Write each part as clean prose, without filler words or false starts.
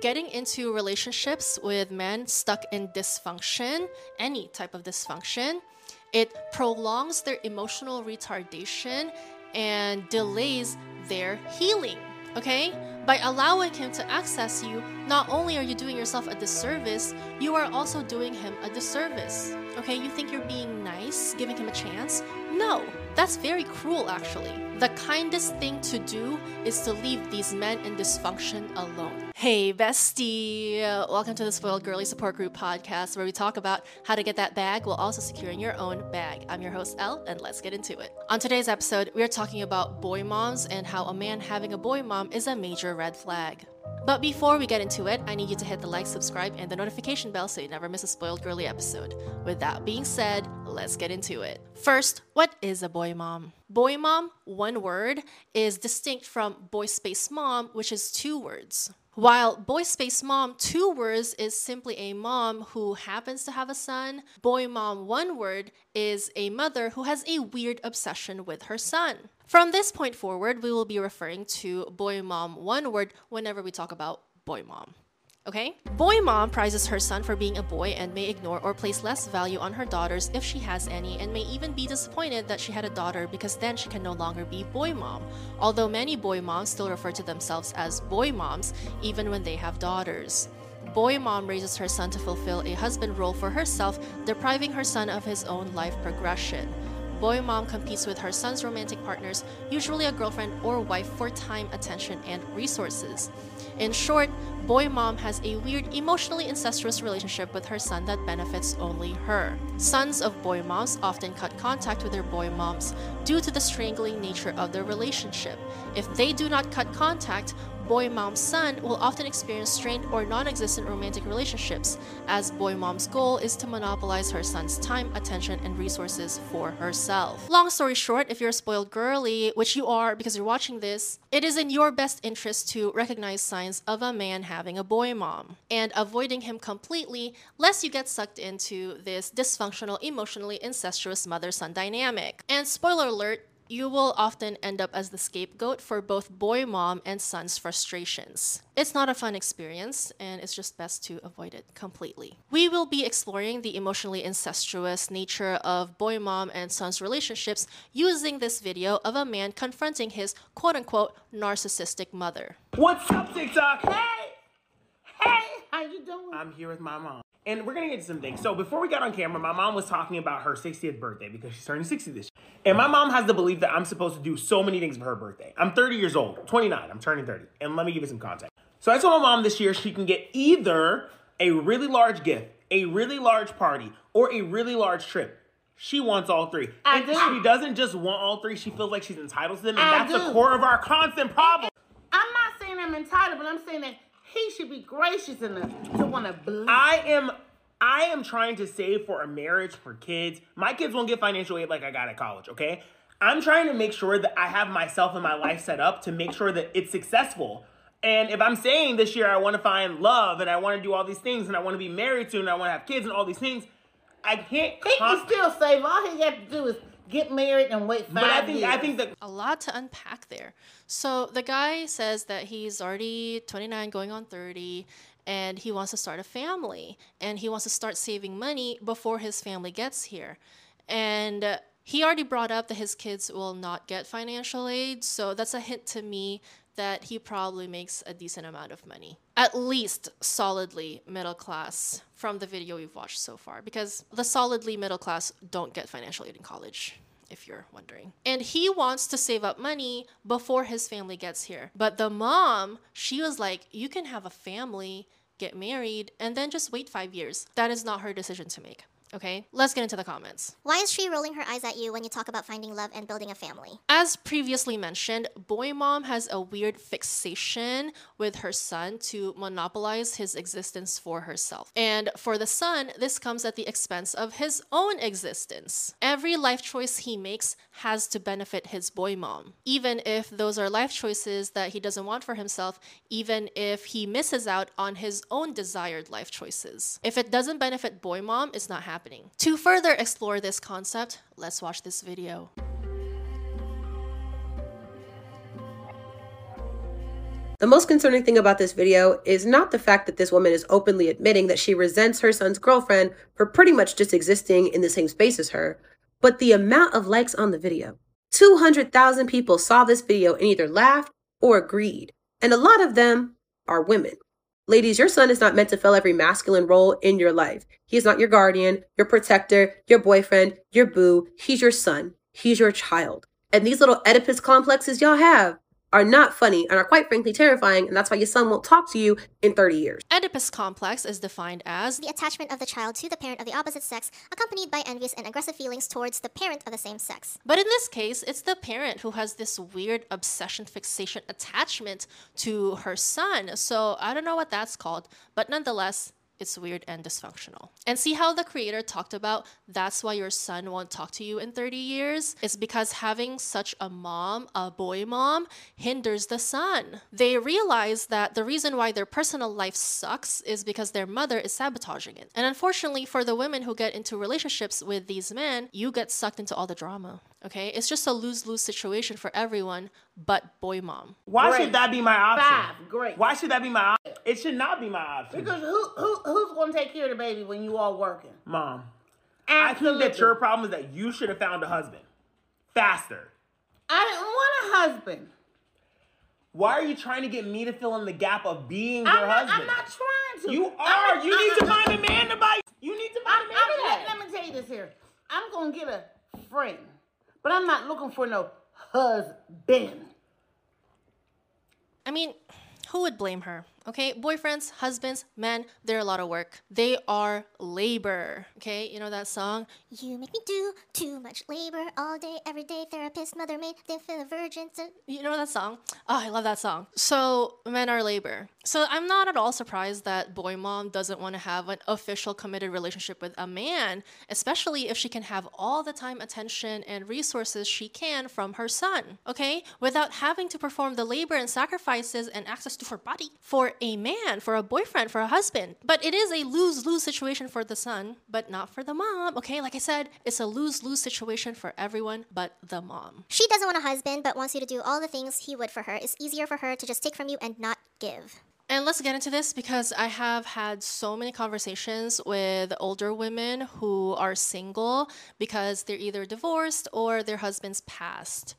Getting into relationships with men stuck in dysfunction, any type of dysfunction, it prolongs their emotional retardation and delays their healing, okay? By allowing him to access you, not only are you doing yourself a disservice, you are also doing him a disservice, okay? You think you're being nice, giving him a chance? No, that's very cruel, actually. The kindest thing to do is to leave these men in dysfunction alone. Hey, bestie! Welcome to the Spoiled Girly Support Group podcast, where we talk about how to get that bag while also securing your own bag. I'm your host, Elle, and let's get into it. On today's episode, we are talking about boy moms and how a man having a boy mom is a major red flag. But before we get into it, I need you to hit the like, subscribe, and the notification bell so you never miss a Spoiled Girly episode. With that being said, let's get into it. First, what is a boy mom? Boy mom, one word, is distinct from boy space mom, which is two words. While boy space mom, two words, is simply a mom who happens to have a son, boy mom, one word, is a mother who has a weird obsession with her son. From this point forward, we will be referring to boy mom, one word, whenever we talk about boy mom. Okay? Boy mom prizes her son for being a boy and may ignore or place less value on her daughters if she has any, and may even be disappointed that she had a daughter because then she can no longer be boy mom. Although many boy moms still refer to themselves as boy moms even when they have daughters. Boy mom raises her son to fulfill a husband role for herself, depriving her son of his own life progression. Boy mom competes with her son's romantic partners, usually a girlfriend or wife, for time, attention, and resources. In short, boy mom has a weird, emotionally incestuous relationship with her son that benefits only her. Sons of boy moms often cut contact with their boy moms due to the strangling nature of their relationship. If they do not cut contact, boy mom's son will often experience strained or non-existent romantic relationships, as boy mom's goal is to monopolize her son's time, attention, and resources for herself. Long story short, if you're a spoiled girly, which you are because you're watching this, it is in your best interest to recognize signs of a man having a boy mom and avoiding him completely, lest you get sucked into this dysfunctional, emotionally incestuous mother-son dynamic. And spoiler alert, you will often end up as the scapegoat for both boy mom and son's frustrations. It's not a fun experience, and it's just best to avoid it completely. We will be exploring the emotionally incestuous nature of boy mom and son's relationships using this video of a man confronting his quote-unquote narcissistic mother. What's up, TikTok? Hey! Hey! How you doing? I'm here with my mom. And we're gonna get into some things. So before we got on camera, my mom was talking about her 60th birthday because she's turning 60 this year. And my mom has the belief that I'm supposed to do so many things for her birthday. I'm 30 years old, 29, I'm turning 30. And let me give you some context. So I told my mom this year she can get either a really large gift, a really large party, or a really large trip. She wants all three. And if she doesn't just want all three, she feels like she's entitled to them. And that's the core of our constant problem. I'm not saying I'm entitled, but I'm saying that he should be gracious enough to want to bless. I am trying to save for a marriage, for kids. My kids won't get financial aid like I got at college, okay? I'm trying to make sure that I have myself and my life set up to make sure that it's successful. And if I'm saying this year I want to find love and I want to do all these things and I want to be married soon and I want to have kids and all these things, I can't... He can still save. All he got to do is get married and wait 5 years. But I think that a lot to unpack there. So the guy says that he's already 29, going on 30, and he wants to start a family, and he wants to start saving money before his family gets here. And he already brought up that his kids will not get financial aid, so that's a hint to me that he probably makes a decent amount of money. At least solidly middle class from the video we've watched so far, because the solidly middle class don't get financial aid in college, if you're wondering. And he wants to save up money before his family gets here. But the mom, she was like, you can have a family, get married, and then just wait 5 years. That is not her decision to make. Okay, let's get into the comments. Why is she rolling her eyes at you when you talk about finding love and building a family? As previously mentioned, boy mom has a weird fixation with her son to monopolize his existence for herself. And for the son, this comes at the expense of his own existence. Every life choice he makes has to benefit his boy mom. Even if those are life choices that he doesn't want for himself, even if he misses out on his own desired life choices. If it doesn't benefit boy mom, it's not happening. To further explore this concept, let's watch this video. The most concerning thing about this video is not the fact that this woman is openly admitting that she resents her son's girlfriend for pretty much just existing in the same space as her, but the amount of likes on the video. 200,000 people saw this video and either laughed or agreed, and a lot of them are women. Ladies, your son is not meant to fill every masculine role in your life. He is not your guardian, your protector, your boyfriend, your boo. He's your son. He's your child. And these little Oedipus complexes y'all have are not funny and are quite frankly terrifying, and that's why your son won't talk to you in 30 years. Oedipus complex is defined as the attachment of the child to the parent of the opposite sex, accompanied by envious and aggressive feelings towards the parent of the same sex. But in this case, it's the parent who has this weird obsession fixation attachment to her son. So I don't know what that's called, but nonetheless, it's weird and dysfunctional. And see how the creator talked about that's why your son won't talk to you in 30 years? It's because having such a mom, a boy mom, hinders the son. They realize that the reason why their personal life sucks is because their mother is sabotaging it. And unfortunately for the women who get into relationships with these men, you get sucked into all the drama. Okay, it's just a lose-lose situation for everyone but boy mom. Why should that be my option? Why should that be my option? It should not be my option. Because who's going to take care of the baby when you all working? Mom. Absolutely. I think that your problem is that you should have found a husband faster. I didn't want a husband. Why are you trying to get me to fill in the gap of being your husband? I'm not trying to. You are. You need to find a man to buy. You need to find a man to buy. Let me tell you this here. I'm going to get a friend. But I'm not looking for no husband. I mean, who would blame her? Okay, boyfriends, husbands, men, they're a lot of work. They are labor. Okay, you know that song? You make me do too much labor all day, every day, therapist, mother maid, then feel a virgin. You know that song? Oh, I love that song. So men are labor. So I'm not at all surprised that boy mom doesn't want to have an official committed relationship with a man, especially if she can have all the time, attention, and resources she can from her son, okay? Without having to perform the labor and sacrifices and access to her body for a man, for a boyfriend, for a husband. But it is a lose-lose situation for the son, but not for the mom, okay? Like I said, it's a lose-lose situation for everyone but the mom. She doesn't want a husband, but wants you to do all the things he would for her. It's easier for her to just take from you and not give. And let's get into this because I have had so many conversations with older women who are single because they're either divorced or their husband's passed.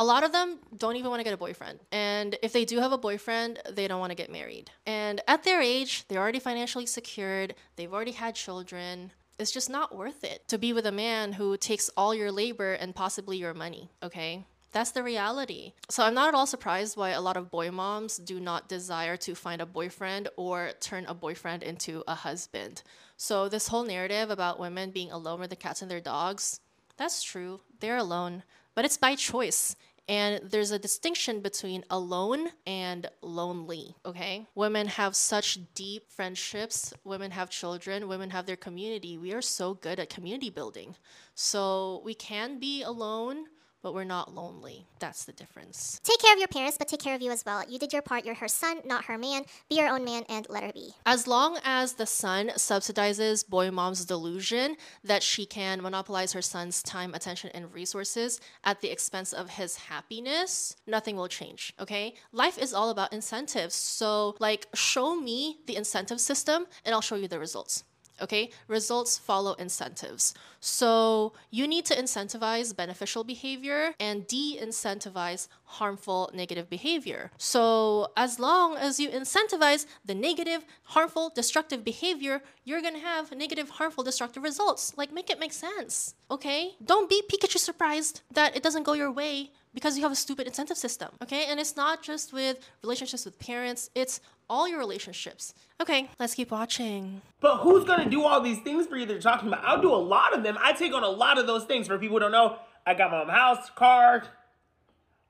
A lot of them don't even want to get a boyfriend. And if they do have a boyfriend, they don't want to get married. And at their age, they're already financially secured. They've already had children. It's just not worth it to be with a man who takes all your labor and possibly your money, okay? That's the reality. So I'm not at all surprised why a lot of boy moms do not desire to find a boyfriend or turn a boyfriend into a husband. So this whole narrative about women being alone with the cats and their dogs, that's true. They're alone, but it's by choice. And there's a distinction between alone and lonely, okay? Women have such deep friendships. Women have children. Women have their community. We are so good at community building. So we can be alone, but we're not lonely. That's the difference. Take care of your parents, but take care of you as well. You did your part. You're her son, not her man. Be your own man and let her be. As long as the son subsidizes boy mom's delusion that she can monopolize her son's time, attention, and resources at the expense of his happiness, nothing will change, okay? Life is all about incentives. So, like, show me the incentive system and I'll show you the results. Okay, results follow incentives. So you need to incentivize beneficial behavior and de-incentivize harmful negative behavior. So as long as you incentivize the negative, harmful, destructive behavior, you're gonna have negative, harmful, destructive results. Like, make it make sense, okay? Don't be Pikachu surprised that it doesn't go your way because you have a stupid incentive system, okay? And it's not just with relationships with parents, it's all your relationships. Okay, let's keep watching. But who's gonna do all these things for you that you're talking about? I'll do a lot of them. I take on a lot of those things. For people who don't know, I got my own house, car.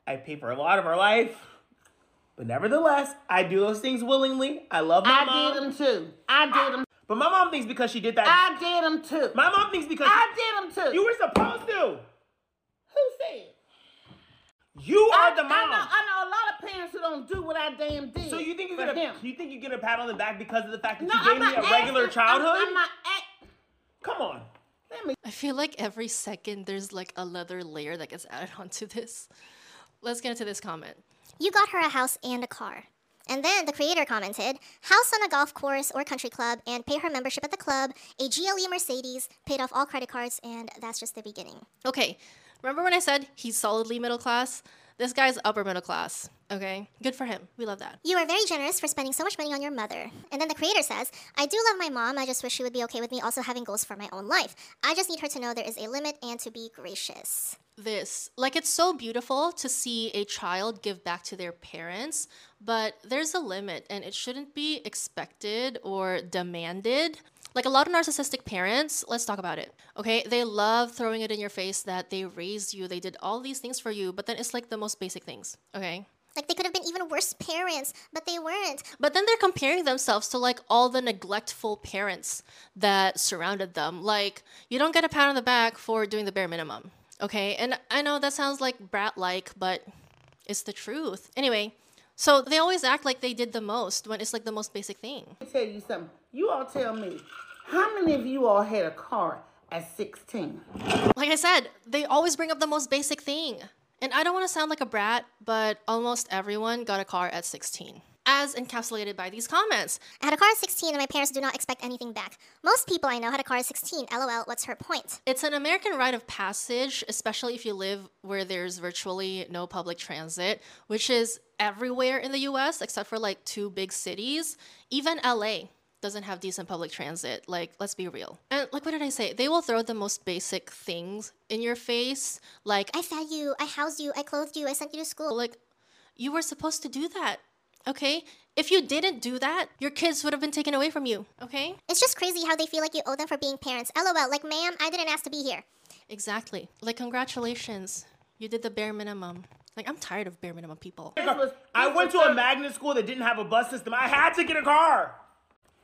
I pay for a lot of our life. But nevertheless, I do those things willingly. I love my mom. I did them too. I did them. But my mom thinks because she did that. I did them too. My mom thinks because I did them too. You were supposed to. Who said? You are the mom. I know a lot of parents who don't do what I damn did. So you think you get a pat on the back because of the fact that you gave me a regular childhood? Come on. I feel like every second there's like a leather layer that gets added onto this. Let's get into this comment. You got her a house and a car. And then the creator commented, house on a golf course or country club and pay her membership at the club, a GLE Mercedes, paid off all credit cards, and that's just the beginning. Okay, remember when I said he's solidly middle class? This guy's upper middle class, okay? Good for him. We love that. You are very generous for spending so much money on your mother. And then the creator says, I do love my mom. I just wish she would be okay with me also having goals for my own life. I just need her to know there is a limit and to be gracious. This, like, it's so beautiful to see a child give back to their parents, but there's a limit and it shouldn't be expected or demanded. Like a lot of narcissistic parents, let's talk about it, okay? They love throwing it in your face that they raised you, they did all these things for you, but then it's like the most basic things, okay? Like they could have been even worse parents, but they weren't. But then they're comparing themselves to like all the neglectful parents that surrounded them. Like, you don't get a pat on the back for doing the bare minimum, okay? And I know that sounds like brat-like, but it's the truth. Anyway, so they always act like they did the most when it's like the most basic thing. Let me tell you something. You all tell me, how many of you all had a car at 16? Like I said, they always bring up the most basic thing. And I don't want to sound like a brat, but almost everyone got a car at 16. As encapsulated by these comments. I had a car at 16 and my parents do not expect anything back. Most people I know had a car at 16. LOL, what's her point? It's an American rite of passage, especially if you live where there's virtually no public transit, which is everywhere in the US except for like 2 big cities. Even LA doesn't have decent public transit. Like, let's be real. And like, what did I say? They will throw the most basic things in your face. Like, I fed you, I housed you, I clothed you, I sent you to school. Like, you were supposed to do that. Okay? If you didn't do that, your kids would have been taken away from you, okay? It's just crazy how they feel like you owe them for being parents. LOL, like, ma'am, I didn't ask to be here. Exactly. Like, congratulations. You did the bare minimum. Like, I'm tired of bare minimum people. I went to a magnet school that didn't have a bus system. I had to get a car.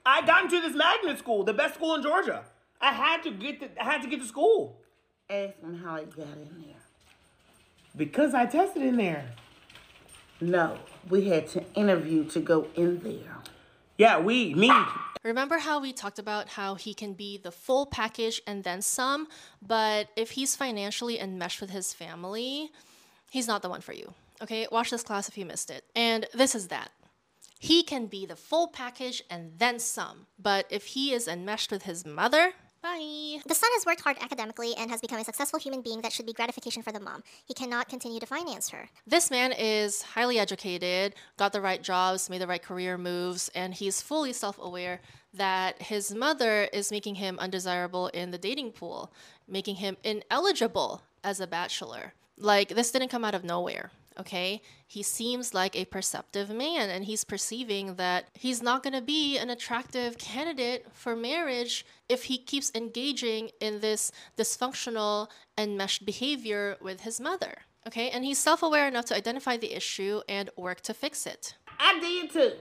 I got into this magnet school, the best school in Georgia. I had to get to school. Ask them how I got in there. Because I tested in there. No, we had to interview to go in there. Yeah, me. Remember how we talked about how he can be the full package and then some, but if he's financially enmeshed with his family, he's not the one for you. Okay, watch this class if you missed it. And this is that. He can be the full package and then some, but if he is enmeshed with his mother, bye. The son has worked hard academically and has become a successful human being that should be gratification for the mom. He cannot continue to finance her. This man is highly educated, got the right jobs, made the right career moves, and he's fully self-aware that his mother is making him undesirable in the dating pool, making him ineligible as a bachelor. Like, this didn't come out of nowhere. Okay, he seems like a perceptive man and he's perceiving that he's not going to be an attractive candidate for marriage if he keeps engaging in this dysfunctional enmeshed behavior with his mother. Okay, and he's self-aware enough to identify the issue and work to fix it. I did too.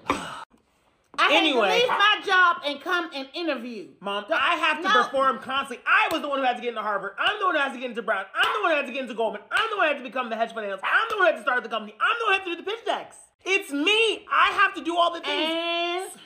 I had to leave my job and come and interview. Mom, I have to perform constantly. I was the one who had to get into Harvard. I'm the one who has to get into Brown. I'm the one who had to get into Goldman. I'm the one who had to become the hedge fund analyst. I'm the one who had to start the company. I'm the one who had to do the pitch decks. It's me. I have to do all the things.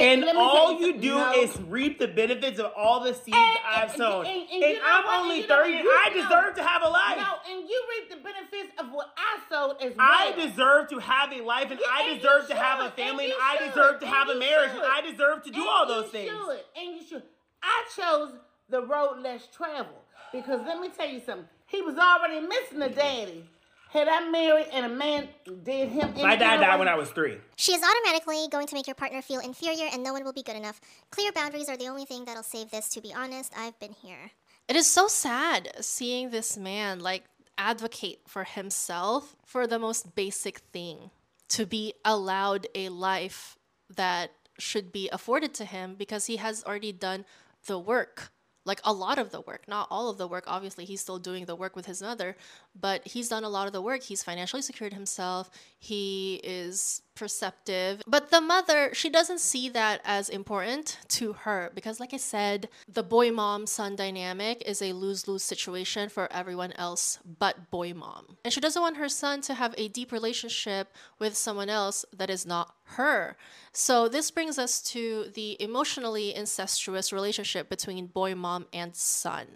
And all you do is reap the benefits of all the seeds I've sown. And I'm only 30. I deserve to have a life. No, and you reap the benefits of what I sowed as well. I deserve to have a life, and I deserve to have a family, and I deserve to have a marriage, and I deserve to do all those things. And you should. I chose the road less traveled because let me tell you something. He was already missing a daddy. Had I married and a man did him... My dad died when I was 3. She is automatically going to make your partner feel inferior and no one will be good enough. Clear boundaries are the only thing that'll save this. To be honest, I've been here. It is so sad seeing this man, like, advocate for himself for the most basic thing. To be allowed a life that should be afforded to him because he has already done the work. Like, a lot of the work, not all of the work. Obviously, he's still doing the work with his mother, but he's done a lot of the work. He's financially secured himself. He is perceptive. But the mother, she doesn't see that as important to her because, like I said, the boy-mom-son dynamic is a lose-lose situation for everyone else but boy-mom. And she doesn't want her son to have a deep relationship with someone else that is not her. So this brings us to the emotionally incestuous relationship between boy, mom, and son.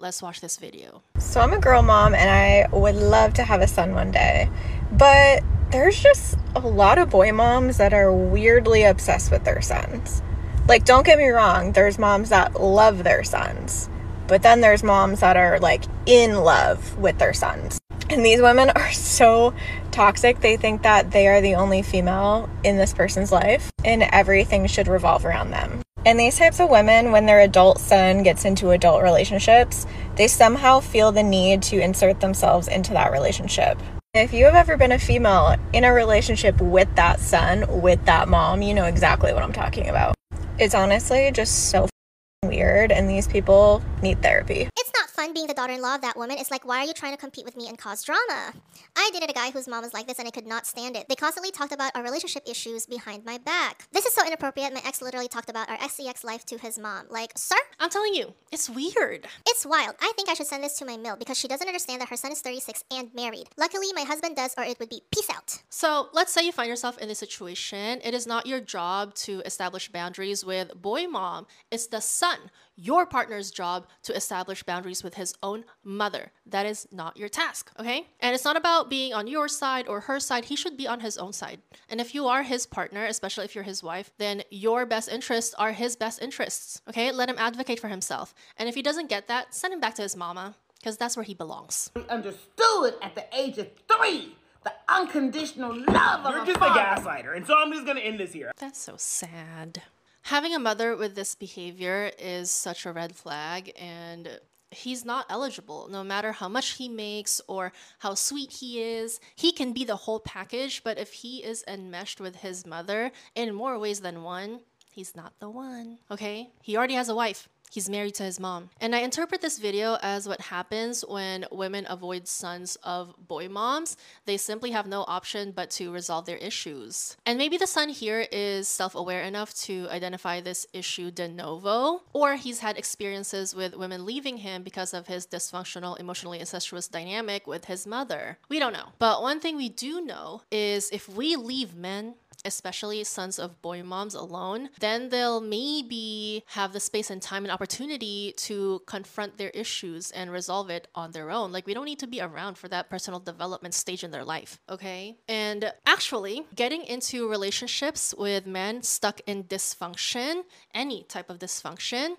Let's watch this video. So I'm a girl mom and I would love to have a son one day, but there's just a lot of boy moms that are weirdly obsessed with their sons. Like, don't get me wrong, there's moms that love their sons, but then there's moms that are like in love with their sons. And these women are so toxic. They think that they are the only female in this person's life and everything should revolve around them. And these types of women, when their adult son gets into adult relationships, they somehow feel the need to insert themselves into that relationship. If you have ever been a female in a relationship with that son, with that mom, you know exactly what I'm talking about. It's honestly just so weird, and these people need therapy. It's not fun being the daughter-in-law of that woman. It's like, why are you trying to compete with me and cause drama? I dated a guy whose mom was like this and I could not stand it. They constantly talked about our relationship issues behind my back. This is so inappropriate. My ex literally talked about our sex life to his mom. Like, sir? I'm telling you, it's weird. It's wild. I think I should send this to my mill because she doesn't understand that her son is 36 and married. Luckily, my husband does, or it would be peace out. So let's say you find yourself in this situation. It is not your job to establish boundaries with boy mom. It's the son, your partner's job, to establish boundaries with his own mother. That is not your task, okay? And it's not about being on your side or her side. He should be on his own side. And if you are his partner, especially if you're his wife, then your best interests are his best interests, okay? Let him advocate for himself. And if he doesn't get that, send him back to his mama, because that's where he belongs. We understood at the age of 3 the unconditional love of a father. You're just a gaslighter, and so I'm just gonna end this here. That's so sad. Having a mother with this behavior is such a red flag, and he's not eligible. No matter how much he makes or how sweet he is, he can be the whole package, but if he is enmeshed with his mother in more ways than one, he's not the one, okay? He already has a wife. He's married to his mom. And I interpret this video as what happens when women avoid sons of boy moms. They simply have no option but to resolve their issues. And maybe the son here is self-aware enough to identify this issue de novo, or he's had experiences with women leaving him because of his dysfunctional, emotionally incestuous dynamic with his mother. We don't know. But one thing we do know is if we leave men, especially sons of boy moms, alone, then they'll maybe have the space and time and opportunity to confront their issues and resolve it on their own. Like, we don't need to be around for that personal development stage in their life, okay? And actually, getting into relationships with men stuck in dysfunction, any type of dysfunction,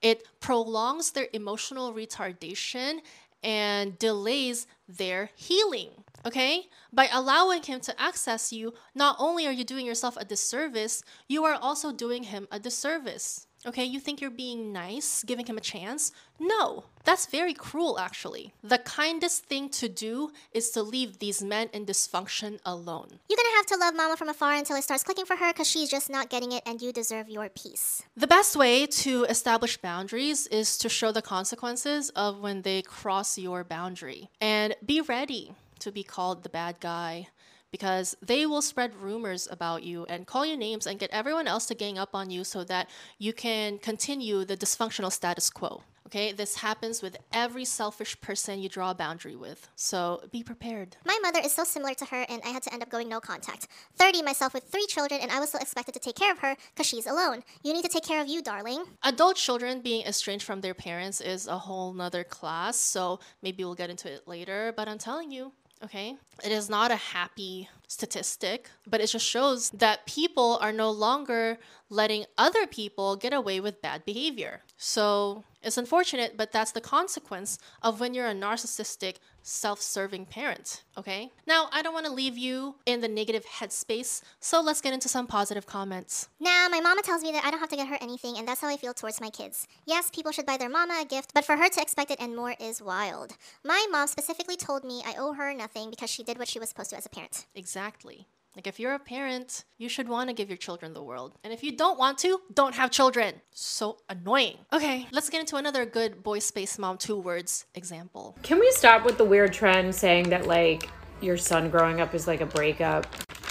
it prolongs their emotional retardation and delays their healing, okay? By allowing him to access you, not only are you doing yourself a disservice, you are also doing him a disservice, okay? You think you're being nice, giving him a chance? No, that's very cruel, actually. The kindest thing to do is to leave these men in dysfunction alone. You're gonna have to love mama from afar until it starts clicking for her, because she's just not getting it and you deserve your peace. The best way to establish boundaries is to show the consequences of when they cross your boundary. And be ready to be called the bad guy, because they will spread rumors about you and call you names and get everyone else to gang up on you so that you can continue the dysfunctional status quo. Okay, this happens with every selfish person you draw a boundary with, so be prepared. My mother is so similar to her, and I had to end up going no contact. 30 myself with 3 children, and I was still expected to take care of her because she's alone. You need to take care of you, darling. Adult children being estranged from their parents is a whole nother class, so maybe we'll get into it later, but I'm telling you, okay? It is not a happy statistic, but it just shows that people are no longer letting other people get away with bad behavior. So it's unfortunate, but that's the consequence of when you're a narcissistic, self-serving parent, okay? Now, I don't want to leave you in the negative headspace, so let's get into some positive comments. Now, my mama tells me that I don't have to get her anything, and that's how I feel towards my kids. Yes, people should buy their mama a gift, but for her to expect it and more is wild. My mom specifically told me I owe her nothing because she did what she was supposed to as a parent. Exactly. Like, if you're a parent, you should want to give your children the world. And if you don't want to, don't have children. So annoying. Okay, let's get into another good boy space mom 2 words example. Can we stop with the weird trend saying that, like, your son growing up is like a breakup?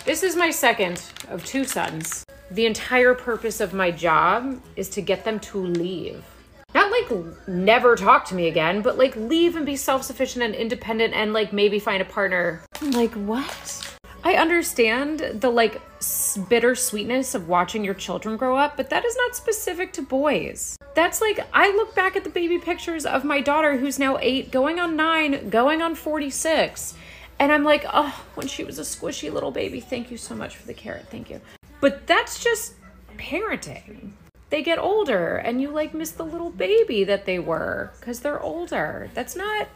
This is my 2nd of 2 sons. The entire purpose of my job is to get them to leave. Not like never talk to me again, but like leave and be self-sufficient and independent and like maybe find a partner. Like, what? I understand the like bittersweetness of watching your children grow up, but that is not specific to boys. That's like, I look back at the baby pictures of my daughter who's now 8, going on 9, going on 46. And I'm like, oh, when she was a squishy little baby, thank you so much for the carrot, thank you. But that's just parenting. They get older and you like miss the little baby that they were because they're older. That's not,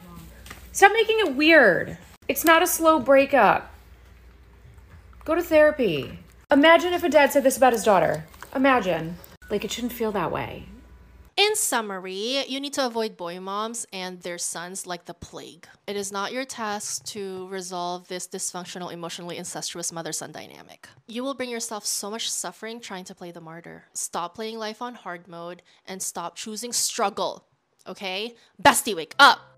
stop making it weird. It's not a slow breakup. Go to therapy. Imagine if a dad said this about his daughter. Imagine. Like, it shouldn't feel that way. In summary, you need to avoid boy moms and their sons like the plague. It is not your task to resolve this dysfunctional, emotionally incestuous mother-son dynamic. You will bring yourself so much suffering trying to play the martyr. Stop playing life on hard mode and stop choosing struggle, okay? Bestie, wake up!